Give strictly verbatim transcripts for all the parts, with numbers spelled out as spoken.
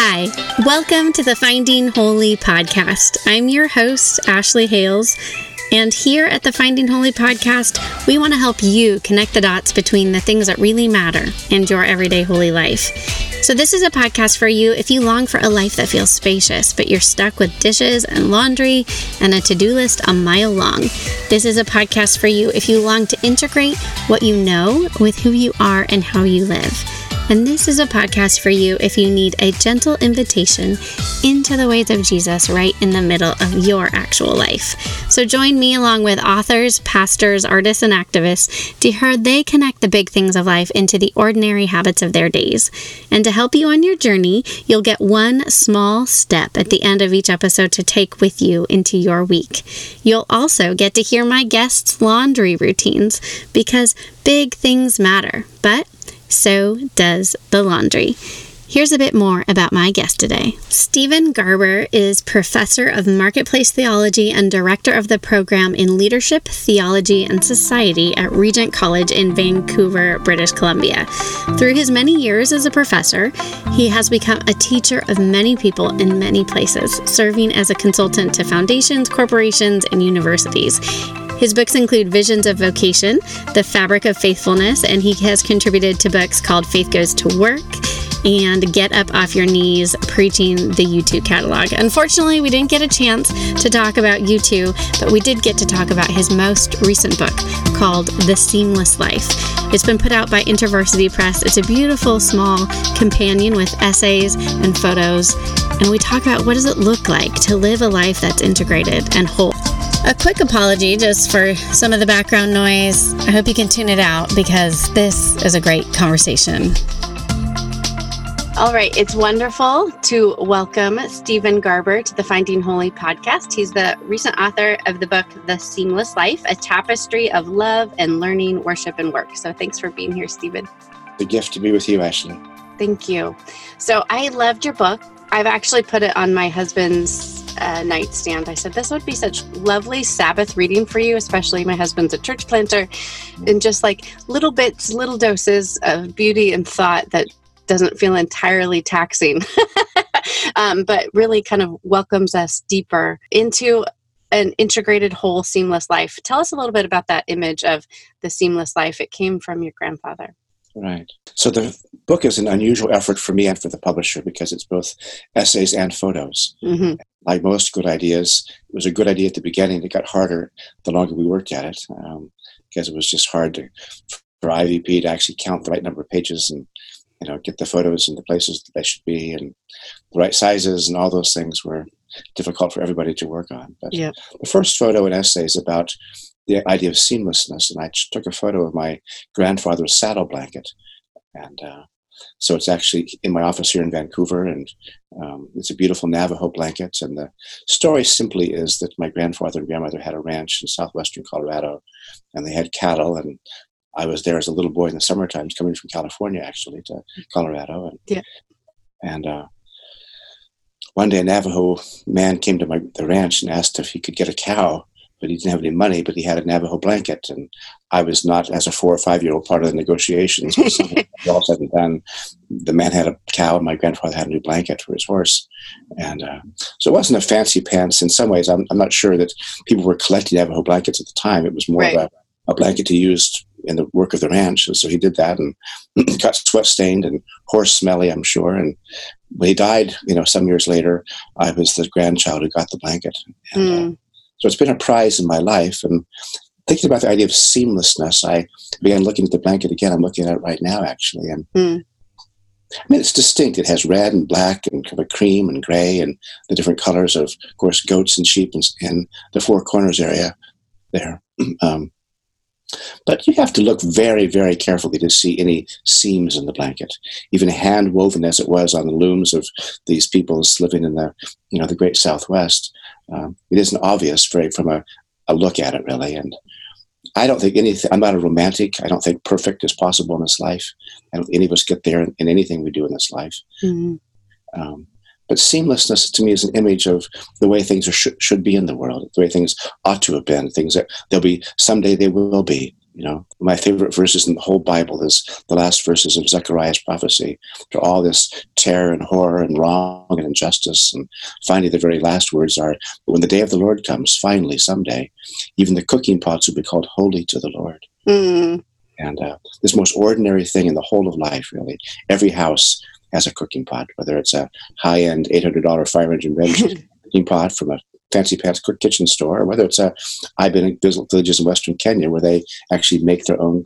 Hi, welcome to the Finding Holy podcast. I'm your host, Ashley Hales, and here at the Finding Holy podcast, we want to help you connect the dots between the things that really matter and your everyday holy life. So this is a podcast for you if you long for a life that feels spacious, but you're stuck with dishes and laundry and a to-do list a mile long. This is a podcast for you if you long to integrate what you know with who you are and how you live. And this is a podcast for you if you need a gentle invitation into the ways of Jesus right in the middle of your actual life. So join me along with authors, pastors, artists, and activists to hear they connect the big things of life into the ordinary habits of their days. And to help you on your journey, you'll get one small step at the end of each episode to take with you into your week. You'll also get to hear my guests' laundry routines because big things matter, but so does the laundry. Here's a bit more about my guest today. Steven Garber is professor of marketplace theology and director of the program in leadership, theology, and society at Regent College in Vancouver, British Columbia. Through his many years as a professor, he has become a teacher of many people in many places, serving as a consultant to foundations, corporations, and universities. His books include Visions of Vocation, The Fabric of Faithfulness, and he has contributed to books called Faith Goes to Work and Get Up Off Your Knees, preaching the U two catalog. Unfortunately, we didn't get a chance to talk about U two, but we did get to talk about his most recent book called The Seamless Life. It's been put out by InterVarsity Press. It's a beautiful, small companion with essays and photos, and we talk about what does it look like to live a life that's integrated and whole. A quick apology just for some of the background noise. I hope you can tune it out because this is a great conversation. All right, it's wonderful to welcome Steven Garber to the Finding Holy podcast. He's the recent author of the book, The Seamless Life, A Tapestry of Love and Learning, Worship and Work. So thanks for being here, Steven. It's a gift to be with you, Ashley. Thank you. So I loved your book. I've actually put it on my husband's uh, nightstand. I said, this would be such lovely Sabbath reading for you, especially my husband's a church planter, and just like little bits, little doses of beauty and thought that doesn't feel entirely taxing, um, but really kind of welcomes us deeper into an integrated, whole, seamless life. Tell us a little bit about that image of the seamless life. It came from your grandfather. Right. So the book is an unusual effort for me and for the publisher because it's both essays and photos. Mm-hmm. Like most good ideas, it was a good idea at the beginning. It got harder the longer we worked at it um, because it was just hard to, for I V P to actually count the right number of pages and, you know, get the photos in the places that they should be and the right sizes, and all those things were difficult for everybody to work on. But yeah. The first photo and essay is about the idea of seamlessness, and I took a photo of my grandfather's saddle blanket, and uh, so it's actually in my office here in Vancouver, and um, it's a beautiful Navajo blanket, and the story simply is that my grandfather and grandmother had a ranch in southwestern Colorado, and they had cattle, and I was there as a little boy in the summertime, coming from California, actually, to Colorado, and, yeah. and uh, one day a Navajo man came to my the ranch and asked if he could get a cow. But he didn't have any money, but he had a Navajo blanket. And I was not, as a four or five-year-old, part of the negotiations. All said and done, the man had a cow, and my grandfather had a new blanket for his horse. And uh, so it wasn't a fancy pants. In some ways, I'm, I'm not sure that people were collecting Navajo blankets at the time. It was more right. of a, a blanket to use in the work of the ranch. And so he did that and got sweat-stained and horse-smelly, I'm sure. And when he died, you know, some years later, I was the grandchild who got the blanket. And, mm. uh, So it's been a prize in my life. And thinking about the idea of seamlessness, I began looking at the blanket again. I'm looking at it right now, actually. And mm. I mean, it's distinct. It has red and black and kind of cream and gray and the different colors of, of course, goats and sheep and, and the Four Corners area there. um, But you have to look very, very carefully to see any seams in the blanket, even hand-woven as it was on the looms of these peoples living in the, you know, the great Southwest. Um, it isn't obvious very, from a, a look at it, really. And I don't think anything, I'm not a romantic. I don't think perfect is possible in this life. I don't think any of us get there in, in anything we do in this life. Mm-hmm. Um, but seamlessness to me is an image of the way things are, sh- should be in the world, the way things ought to have been, things that they'll be, someday they will be. You know, my favorite verses in the whole Bible is the last verses of Zechariah's prophecy. After all this terror and horror and wrong and injustice, and finally the very last words are, but when the day of the Lord comes, finally, someday, even the cooking pots will be called holy to the Lord. Mm. And uh, this most ordinary thing in the whole of life, really. Every house has a cooking pot, whether it's a high-end eight hundred dollars fire engine range cooking pot from a fancy pants kitchen store, or whether it's a, I've been in villages in Western Kenya where they actually make their own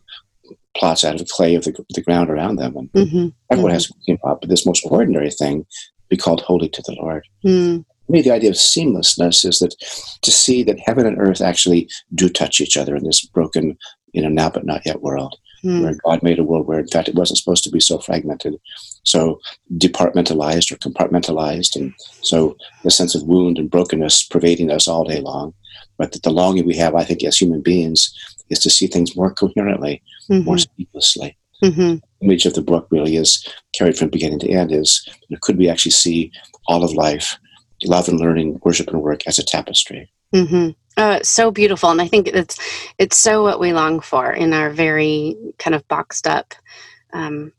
plots out of the clay of the, the ground around them. And mm-hmm. everyone mm-hmm. has a cooking pot, but this most ordinary thing be called holy to the Lord. Mm. For me, the idea of seamlessness is that to see that heaven and earth actually do touch each other in this broken, you know, now but not yet world, mm. where God made a world where, in fact, it wasn't supposed to be so fragmented, so departmentalized or compartmentalized, and so the sense of wound and brokenness pervading us all day long. But that the longing we have, I think, as human beings, is to see things more coherently, mm-hmm. more seamlessly. Mm-hmm. The image of the book really is carried from beginning to end is, you know, could we actually see all of life, love and learning, worship and work as a tapestry? Mm-hmm. Uh, so beautiful. And I think it's, it's so what we long for in our very kind of boxed up, um,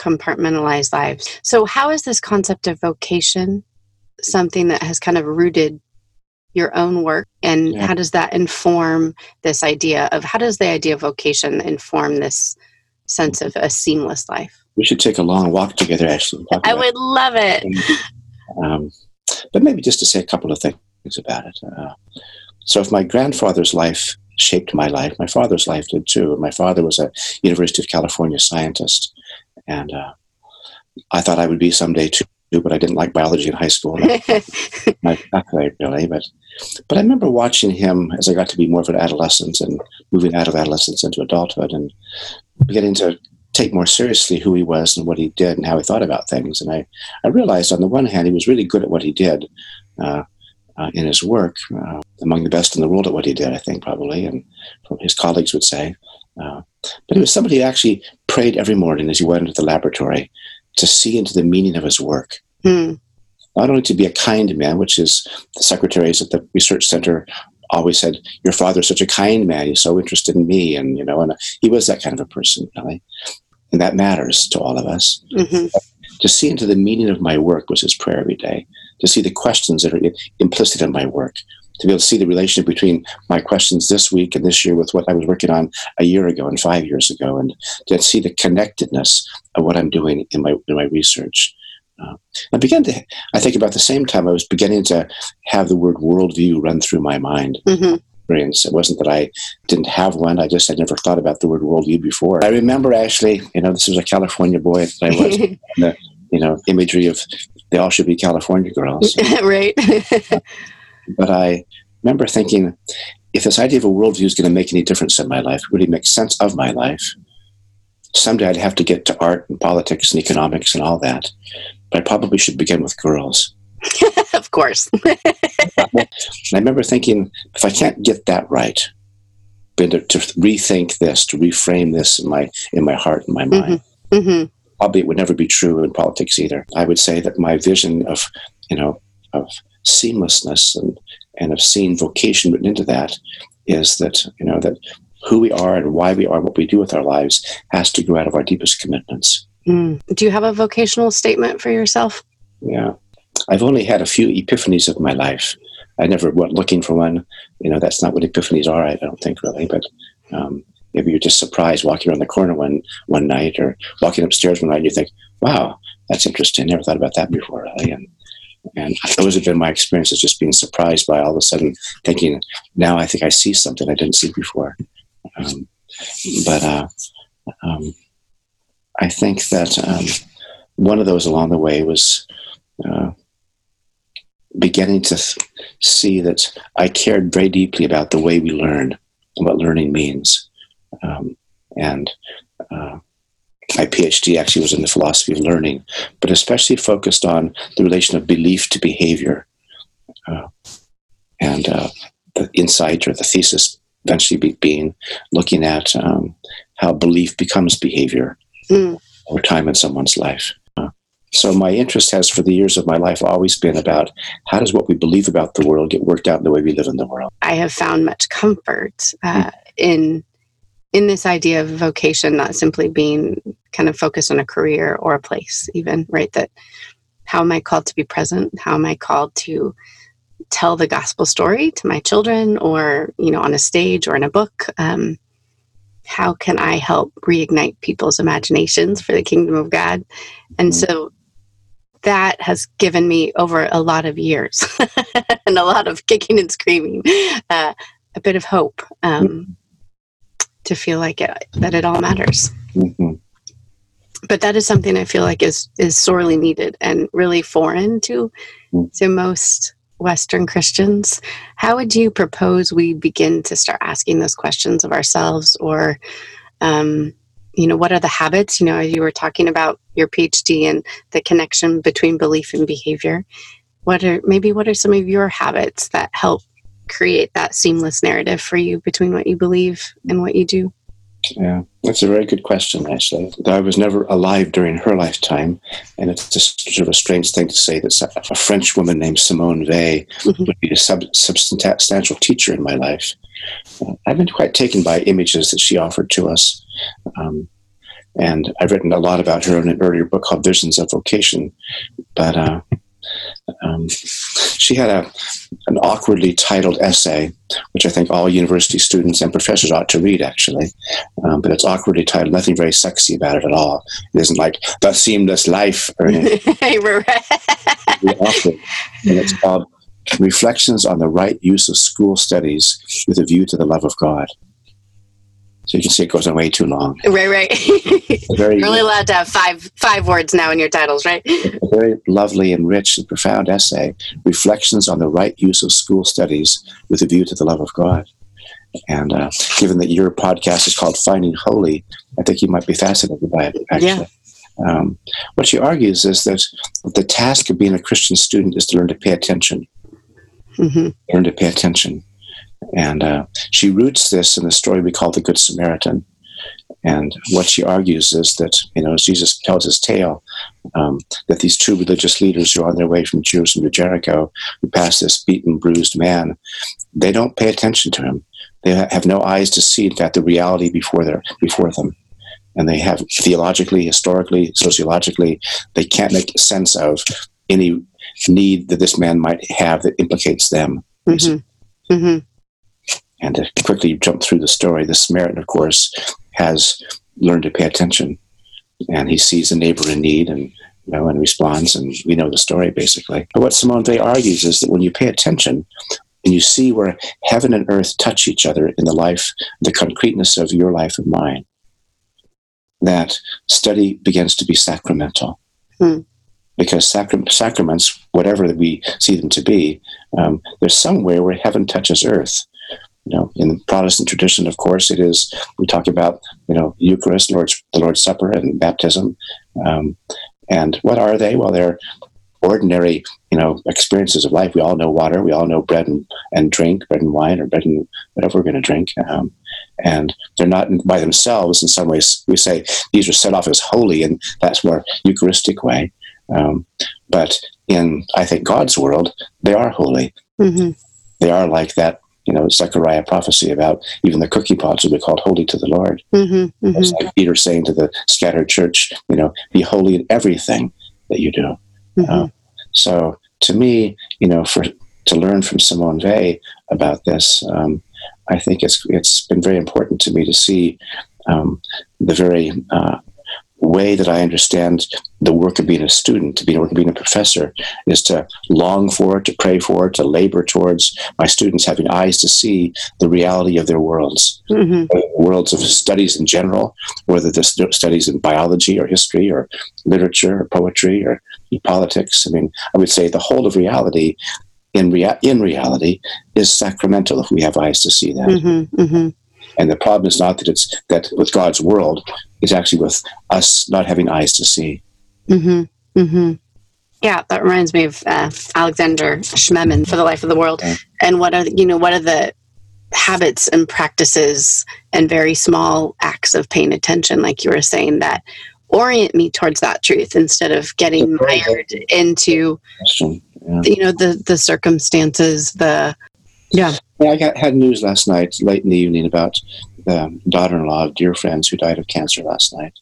compartmentalized lives. So how is this concept of vocation something that has kind of rooted your own work? And yeah. how does that inform this idea of, how does the idea of vocation inform this sense of a seamless life? We should take a long walk together, Ashley. I would love it. And, um, but maybe just to say a couple of things about it. Uh, so if my grandfather's life shaped my life, my father's life did too. My father was a University of California scientist. And uh, I thought I would be someday too, but I didn't like biology in high school. My calculator, really. But, but I remember watching him as I got to be more of an adolescent and moving out of adolescence into adulthood and beginning to take more seriously who he was and what he did and how he thought about things. And I, I realized on the one hand, he was really good at what he did uh, uh, in his work, uh, among the best in the world at what he did, I think, probably, and his colleagues would say. Uh, but he was somebody who actually prayed every morning as he went into the laboratory to see into the meaning of his work. Mm. Not only to be a kind man, which is the secretaries at the research center always said, your father is such a kind man, he's so interested in me. And, you know, and he was that kind of a person, really. And that matters to all of us. Mm-hmm. To see into the meaning of my work was his prayer every day. To see the questions that are implicit in my work. To be able to see the relationship between my questions this week and this year with what I was working on a year ago and five years ago, and to see the connectedness of what I'm doing in my in my research. Uh, I began to, I think about the same time I was beginning to have the word worldview run through my mind. Mm-hmm. It wasn't that I didn't have one, I just had never thought about the word worldview before. I remember, Ashley, you know, this was a California boy that I was, and the, you know, imagery of they all should be California girls. Right. But I remember thinking, if this idea of a worldview is going to make any difference in my life, really make sense of my life, someday I'd have to get to art and politics and economics and all that. But I probably should begin with girls. Of course. And I remember thinking, if I can't get that right, then to, to rethink this, to reframe this in my in my heart and my mind, mm-hmm. Mm-hmm. probably it would never be true in politics either. I would say that my vision of, you know, of seamlessness and, and of seeing vocation written into that is that, you know, that who we are and why we are, what we do with our lives has to grow out of our deepest commitments. Mm. Do you have a vocational statement for yourself? Yeah. I've only had a few epiphanies of my life. I never went looking for one. You know, that's not what epiphanies are, I don't think, really. But um, maybe you're just surprised walking around the corner one, one night or walking upstairs one night and you think, wow, that's interesting. Never thought about that before, really. And, And those have been my experiences, just being surprised by all of a sudden thinking, now I think I see something I didn't see before. Um, but uh, um, I think that um, one of those along the way was uh, beginning to th- see that I cared very deeply about the way we learn and what learning means. Um, and uh, my PhD actually was in the philosophy of learning, but especially focused on the relation of belief to behavior. Uh, and uh, the insight or the thesis eventually be, being looking at um, how belief becomes behavior mm. over time in someone's life. Uh, so my interest has, for the years of my life, always been about how does what we believe about the world get worked out in the way we live in the world. I have found much comfort uh, mm. in in this idea of vocation, not simply being kind of focused on a career or a place even, right? That how am I called to be present? How am I called to tell the gospel story to my children, or, you know, on a stage or in a book? Um, how can I help reignite people's imaginations for the kingdom of God? And mm-hmm. so that has given me, over a lot of years and a lot of kicking and screaming, uh, a bit of hope um, mm-hmm. to feel like it, that it all matters. Mm-hmm. But that is something I feel like is is sorely needed and really foreign to mm-hmm. to most Western Christians. How would you propose we begin to start asking those questions of ourselves? Or, um, you know, what are the habits? You know, you were talking about your PhD and the connection between belief and behavior. What are, maybe what are some of your habits that help create that seamless narrative for you between what you believe and what you do? Yeah, that's a very good question, actually. I was never alive during her lifetime, and it's just sort of a strange thing to say that a French woman named Simone Weil mm-hmm. would be a sub- substantial teacher in my life. Uh, I've been quite taken by images that she offered to us, um, and I've written a lot about her in an earlier book called Visions of Vocation, but uh, um, she had a, an awkwardly titled essay, which I think all university students and professors ought to read, actually. Um, but it's awkwardly titled, nothing very sexy about it at all. It isn't like The Seamless Life or anything. And it's called Reflections on the Right Use of School Studies with a View to the Love of God. So you can see it goes on way too long. Right, right. Very, You're only allowed to have five five words now in your titles, right? A very lovely and rich and profound essay, Reflections on the Right Use of School Studies with a View to the Love of God. And uh, given that your podcast is called Finding Holy, I think you might be fascinated by it, actually. Yeah. Um, what she argues is that the task of being a Christian student is to learn to pay attention. Mm-hmm. Learn to pay attention. And uh, she roots this in the story we call the Good Samaritan. And what she argues is that, you know, as Jesus tells his tale, um, that these two religious leaders who are on their way from Jerusalem to Jericho, who pass this beaten, bruised man, they don't pay attention to him. They have no eyes to see, in fact, the reality before their, before them. And they have, theologically, historically, sociologically, they can't make sense of any need that this man might have that implicates them. Mm-hmm. Mm-hmm. And to quickly jump through the story, the Samaritan, of course, has learned to pay attention. And he sees a neighbor in need and, you know, and responds, and we know the story, basically. But what Simone Weil argues is that when you pay attention and you see where heaven and earth touch each other in the life, the concreteness of your life and mine, that study begins to be sacramental. Hmm. Because sacram- sacraments, whatever we see them to be, um, there's somewhere where heaven touches earth. You know, in the Protestant tradition, of course, it is, we talk about, you know, Eucharist, Lord's, the Lord's Supper, and baptism. Um, and what are they? Well, they're ordinary, you know, experiences of life. We all know water. We all know bread and, and drink, bread and wine, or bread and whatever we're going to drink. Um, and they're not by themselves. In some ways, we say these are set off as holy, and that's more Eucharistic way. Um, but in, I think, God's world, they are holy. Mm-hmm. They are like that. You know, Zechariah prophecy about even the cookie pots will be called holy to the Lord. Mm-hmm, mm-hmm. It's like Peter saying to the scattered church, you know, be holy in everything that you do. Mm-hmm. Uh, so to me, you know, for to learn from Simone Weil about this, um, I think it's it's been very important to me to see um, the very uh, way that I understand the work of being a student, to be work of being a professor, is to long for, to pray for, to labor towards my students having eyes to see the reality of their worlds, mm-hmm. the worlds of studies in general, whether the st- studies in biology or history or literature or poetry or politics. I mean, I would say the whole of reality in, rea- in reality is sacramental if we have eyes to see that. Mm-hmm, mm-hmm. And the problem is not that it's that with God's world, it's actually with us not having eyes to see. Mm-hmm. Mm-hmm. Yeah, that reminds me of uh, Alexander Schmemann for The Life of the World. Okay. And what are you know what are the habits and practices and very small acts of paying attention, like you were saying, that orient me towards that truth instead of getting mired into yeah. you know the the circumstances. The yeah, yeah I got, had news last night, late in the evening, about the daughter-in-law of dear friends who died of cancer last night,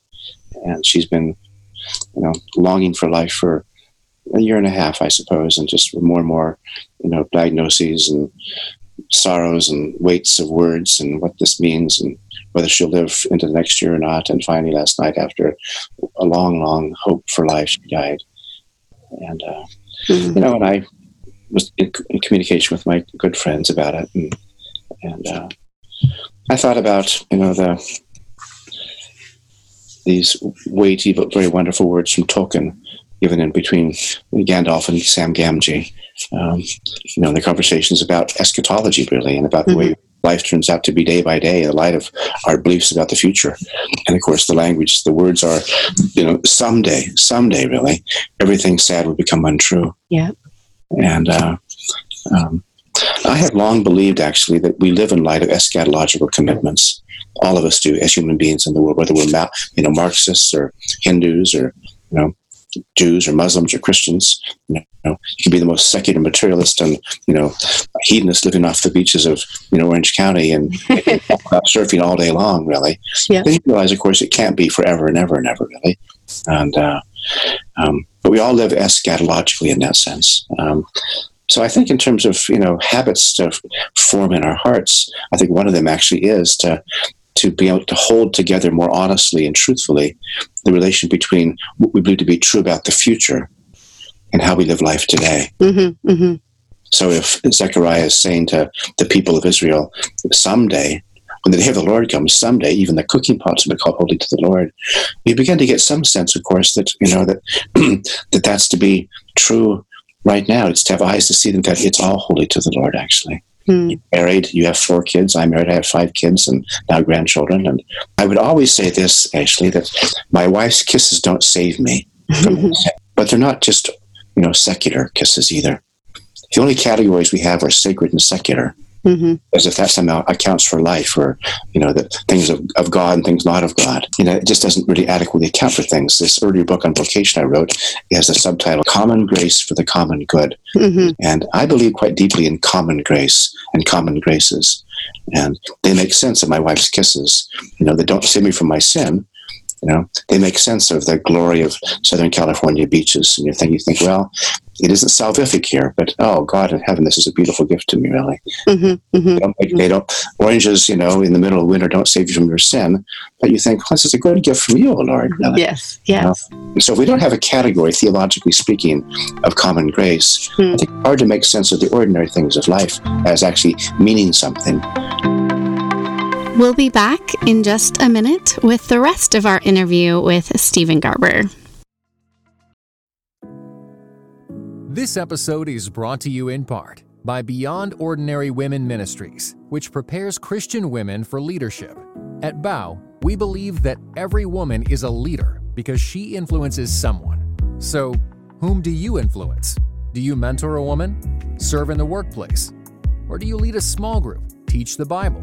and she's been you know longing for life for a year and a half, I suppose, and just more and more you know diagnoses and sorrows and weights of words and what this means and whether she'll live into the next year or not. And finally last night, after a long, long hope for life, she died. And, uh, mm-hmm. you know, and I was in, in communication with my good friends about it. And, and uh, I thought about, you know, the these weighty but very wonderful words from Tolkien, given in between Gandalf and Sam Gamgee, um, you know, the conversations about eschatology, really, and about mm-hmm. the way life turns out to be day by day, the light of our beliefs about the future. And, of course, the language, the words are, you know, someday, someday, really, everything sad will become untrue. Yeah. And uh, um, I have long believed, actually, that we live in light of eschatological commitments. All of us do, as human beings in the world, whether we're, ma- you know, Marxists or Hindus or, you know, Jews or Muslims or Christians. You know, you can be the most secular materialist and you know hedonist living off the beaches of you know Orange County and surfing all day long, really. Yeah. Then you realize, of course, it can't be forever and ever and ever, really. And uh, um, but we all live eschatologically in that sense. Um, so I think, in terms of you know habits to form in our hearts, I think one of them actually is to. to be able to hold together more honestly and truthfully the relation between what we believe to be true about the future and how we live life today. Mm-hmm, mm-hmm. So if Zechariah is saying to the people of Israel, someday, when the day of the Lord comes, someday, even the cooking pots will be called holy to the Lord, we begin to get some sense, of course, that you know that, that that's to be true right now. It's to have eyes to see them, that it's all holy to the Lord, actually. Hmm. You're married, you have four kids. I'm married, I have five kids and now grandchildren. And I would always say this, Ashley, that my wife's kisses don't save me. From but they're not just, you know, secular kisses either. The only categories we have are sacred and secular, mm-hmm. as if that somehow accounts for life or, you know, the things of, of God and things not of God. You know, it just doesn't really adequately account for things. This earlier book on vocation I wrote has the subtitle, Common Grace for the Common Good. Mm-hmm. And I believe quite deeply in common grace and common graces. And they make sense of my wife's kisses. You know, they don't save me from my sin. You know, they make sense of the glory of Southern California beaches. And you think, you think, well, it isn't salvific here, but oh, God in heaven, this is a beautiful gift to me, really. Mm-hmm, mm-hmm, they don't, mm-hmm. they don't, oranges, you know, in the middle of winter don't save you from your sin, but you think, oh, this is a good gift from you, O Lord. Really. Yes, yes. You know? So if we don't have a category, theologically speaking, of common grace, mm. I think it's hard to make sense of the ordinary things of life as actually meaning something. We'll be back in just a minute with the rest of our interview with Steven Garber. This episode is brought to you in part by Beyond Ordinary Women Ministries, which prepares Christian women for leadership. At B O W, we believe that every woman is a leader because she influences someone. So, whom do you influence? Do you mentor a woman? Serve in the workplace? Or do you lead a small group, teach the Bible,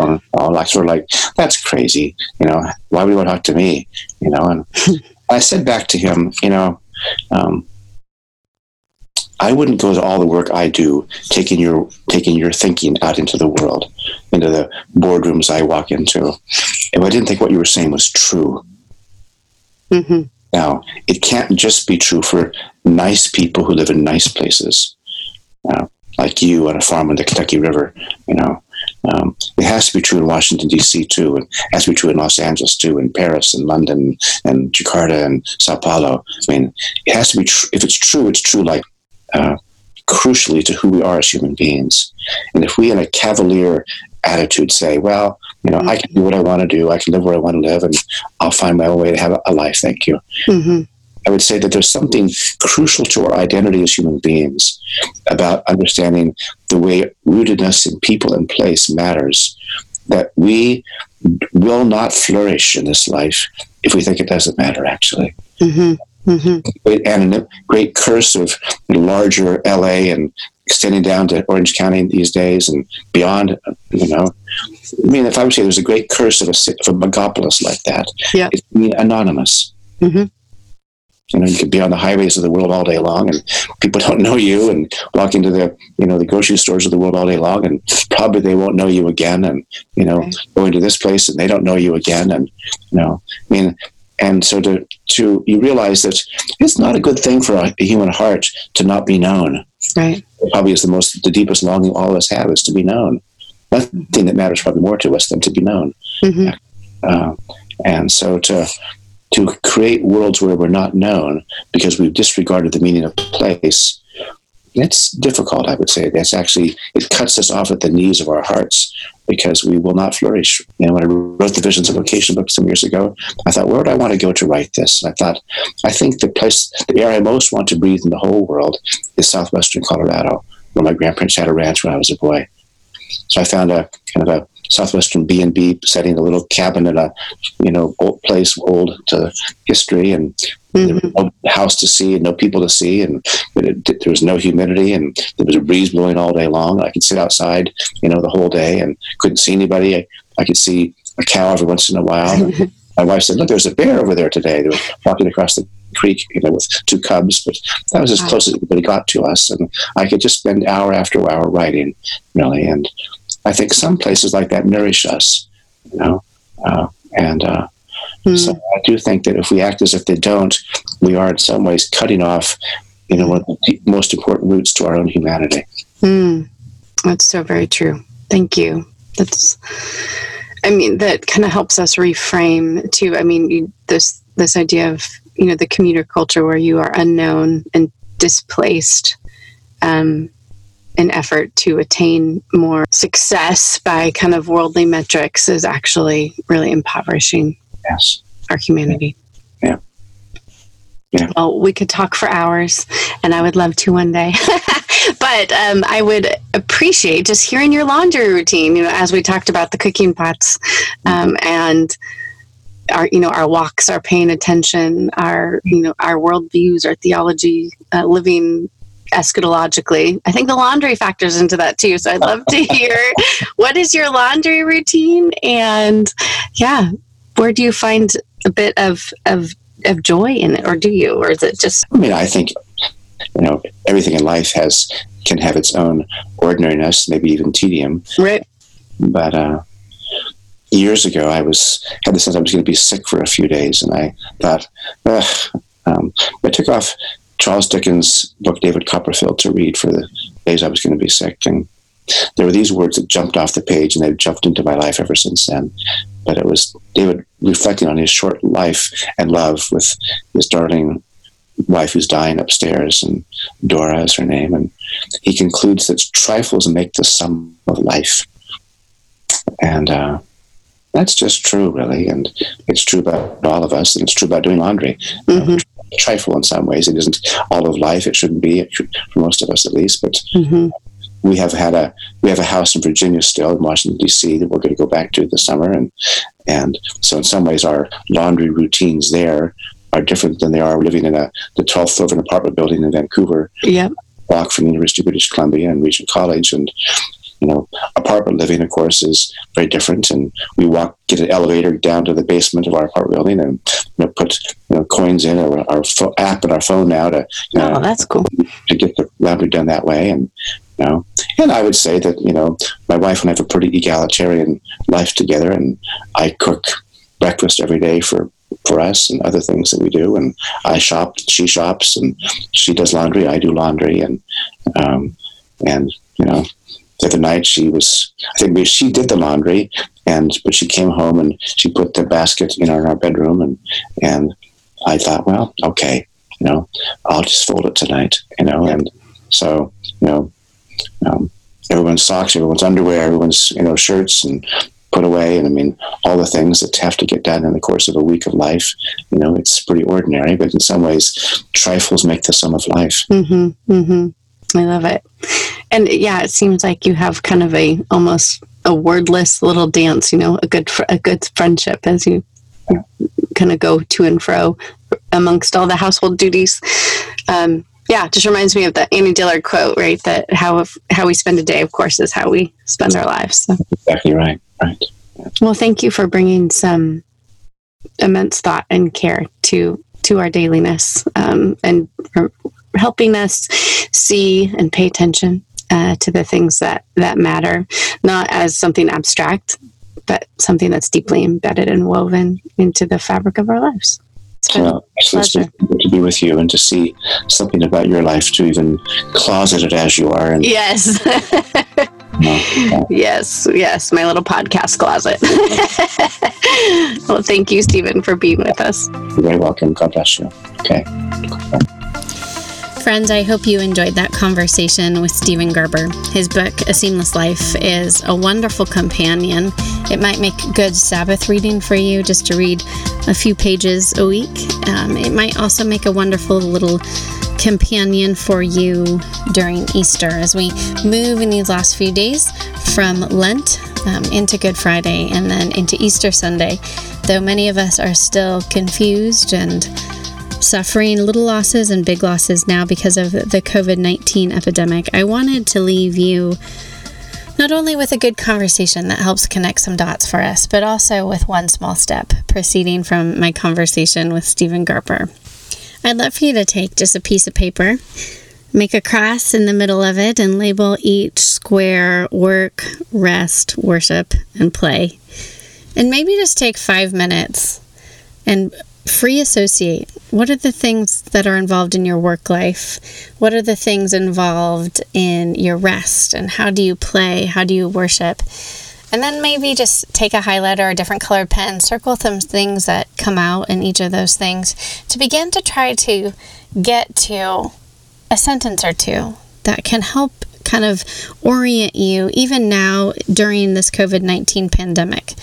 um, I was sort of like, that's crazy. You know, why would you want to talk to me? You know, and I said back to him, you know, um, I wouldn't go to all the work I do, taking your taking your thinking out into the world, into the boardrooms I walk into, if I didn't think what you were saying was true. Mm-hmm. Now, it can't just be true for nice people who live in nice places, uh, like you on a farm on the Kentucky River. You know, um, it has to be true in Washington D C too, and it has to be true in Los Angeles too, and Paris, and London, and Jakarta, and Sao Paulo. I mean, it has to be true. If it's true, it's true. Like. Uh, crucially to who we are as human beings. And if we in a cavalier attitude say, well, you know, mm-hmm. I can do what I want to do, I can live where I want to live, and I'll find my own way to have a life, thank you. Mm-hmm. I would say that there's something crucial to our identity as human beings about understanding the way rootedness in people and place matters, that we will not flourish in this life if we think it doesn't matter, actually. Mm-hmm. Mm-hmm. Great, and a great curse of larger L A and extending down to Orange County these days and beyond, you know. I mean, if I would say there's a great curse of a, of a megapolis like that, yeah. It's anonymous. Mm-hmm. You know, you could be on the highways of the world all day long and people don't know you, and walk into the, you know, the grocery stores of the world all day long, and probably they won't know you again, and, you know, right. Go into this place and they don't know you again, and, you know, I mean, and so to, to you realize that it's not a good thing for a, a human heart to not be known. Right. It probably is the most, the deepest longing all of us have is to be known. That's the thing that matters probably more to us than to be known. Mm-hmm. Uh, and so to to create worlds where we're not known because we've disregarded the meaning of place, that's difficult, I would say. That's actually, it cuts us off at the knees of our hearts, because we will not flourish. And when I wrote the Visions of Vocation book some years ago, I thought, where would I want to go to write this? And I thought, I think the place, the air I most want to breathe in the whole world is southwestern Colorado, where my grandparents had a ranch when I was a boy. So I found a kind of a southwestern B and B setting, a little cabin in a, you know, old place, old to history, and mm-hmm. there was no house to see and no people to see, and it, there was no humidity, and there was a breeze blowing all day long. I could sit outside, you know, the whole day, and couldn't see anybody. I, I could see a cow every once in a while. My wife said, look, there's a bear over there today. They were walking across the creek, you know, with two cubs, but that was as wow. close as anybody got to us, and I could just spend hour after hour writing, really, and I think some places like that nourish us, you know, uh, and uh, mm. so I do think that if we act as if they don't, we are in some ways cutting off, you know, one of the most important roots to our own humanity. Mm. That's so very true. Thank you. That's, I mean, that kind of helps us reframe too. I mean, you, this this idea of, you know, the commuter culture where you are unknown and displaced, um, an effort to attain more success by kind of worldly metrics is actually really impoverishing yes. our humanity. Yeah. Yeah. Well, we could talk for hours, and I would love to one day. But um, I would appreciate just hearing your laundry routine, you know, as we talked about the cooking pots, um, mm-hmm. and our, you know, our walks, our paying attention, our, you know, our worldviews, our theology, uh, living eschatologically. I think the laundry factors into that too. So I'd love to hear what is your laundry routine, and yeah, where do you find a bit of, of, of joy in it, or do you, or is it just, I mean, I think, you know, everything in life has, can have its own ordinariness, maybe even tedium. Right. But, uh, years ago I was, had the sense I was going to be sick for a few days, and I thought, ugh, um, I took off Charles Dickens' book, David Copperfield, to read for the days I was going to be sick. And there were these words that jumped off the page, and they've jumped into my life ever since then. But it was David reflecting on his short life and love with his darling wife who's dying upstairs, and Dora is her name. And he concludes that trifles make the sum of life. And uh, that's just true, really. And it's true about all of us, and it's true about doing laundry. Mm-hmm. trifle in some ways. It isn't all of life. It shouldn't be, for most of us at least. But mm-hmm. we have had a we have a house in Virginia still, in Washington D C, that we're going to go back to this summer, and and so in some ways our laundry routines there are different than they are living in a the twelfth floor of an apartment building in Vancouver. Yeah, walk from the University of British Columbia and Regent College, and you know, apartment living, of course, is very different. And we walk, get an elevator down to the basement of our apartment building, and you know, put you know, coins in or our fo- app on our phone now to you know, oh, that's cool to get the laundry done that way. And you know, and I would say that you know, my wife and I have a pretty egalitarian life together, and I cook breakfast every day for. for us and other things that we do, and I shop, she shops, and she does laundry, I do laundry, and um, and you know, the other night she was, I think we, she did the laundry, and but she came home and she put the basket you know, in our bedroom, and and I thought, well, okay, you know, I'll just fold it tonight, you know, and so you know, um, everyone's socks, everyone's underwear, everyone's you know, shirts and put away, and I mean all the things that have to get done in the course of a week of life. You know, it's pretty ordinary, but in some ways, trifles make the sum of life. Mm-hmm, mm-hmm. I love it, and yeah, it seems like you have kind of a almost a wordless little dance. You know, a good fr- a good friendship as you yeah. kind of go to and fro amongst all the household duties. Um, yeah, it just reminds me of the Annie Dillard quote, right? That how if, how we spend a day, of course, is how we spend our lives. So. Exactly right. Right. Well, thank you for bringing some immense thought and care to to our dailiness, um, and for helping us see and pay attention uh, to the things that, that matter, not as something abstract, but something that's deeply embedded and woven into the fabric of our lives. It's been well, a pleasure to be with you and to see something about your life, to even closeted as you are. And yes. Yes, yes, my little podcast closet. Well, thank you, Stephen, for being with us. You're very welcome. God bless you. Okay. Friends, I hope you enjoyed that conversation with Steven Garber. His book, A Seamless Life, is a wonderful companion. It might make good Sabbath reading for you, just to read a few pages a week. Um, it might also make a wonderful little companion for you during Easter, as we move in these last few days from Lent um, into Good Friday and then into Easter Sunday. Though many of us are still confused and suffering little losses and big losses now because of the covid nineteen epidemic, I wanted to leave you not only with a good conversation that helps connect some dots for us, but also with one small step proceeding from my conversation with Steven Garber. I'd love for you to take just a piece of paper, make a cross in the middle of it, and label each square work, rest, worship, and play. And maybe just take five minutes and free associate. What are the things that are involved in your work life? What are the things involved in your rest? And how do you play? How do you worship? And then maybe just take a highlighter or a different colored pen, circle some things that come out in each of those things to begin to try to get to a sentence or two that can help kind of orient you even now during this covid nineteen pandemic.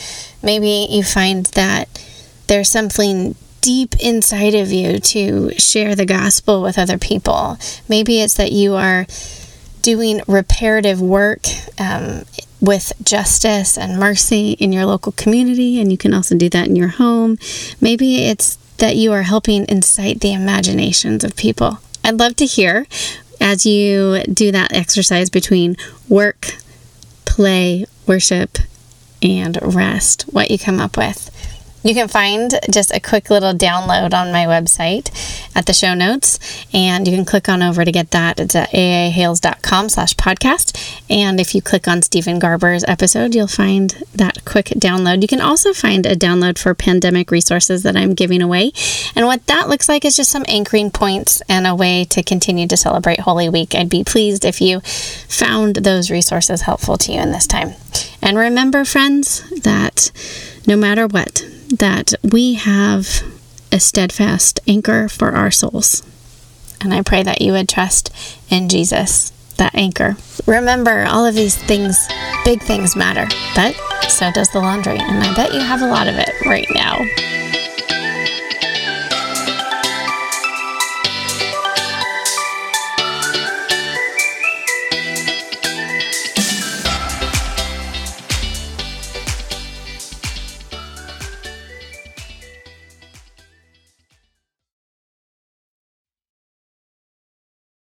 Maybe you find that there's something deep inside of you to share the gospel with other people. Maybe it's that you are doing reparative work, um, with justice and mercy in your local community, and you can also do that in your home. Maybe it's that you are helping incite the imaginations of people. I'd love to hear, as you do that exercise between work, play, worship, and rest, what you come up with. You can find just a quick little download on my website at the show notes, and you can click on over to get that. It's at aahales.com slash podcast. And if you click on Steven Garber's episode, you'll find that quick download. You can also find a download for pandemic resources that I'm giving away. And what that looks like is just some anchoring points and a way to continue to celebrate Holy Week. I'd be pleased if you found those resources helpful to you in this time. And remember, friends, that no matter what, that we have a steadfast anchor for our souls. And I pray that you would trust in Jesus, that anchor. Remember, all of these things, big things matter, but so does the laundry. And I bet you have a lot of it right now.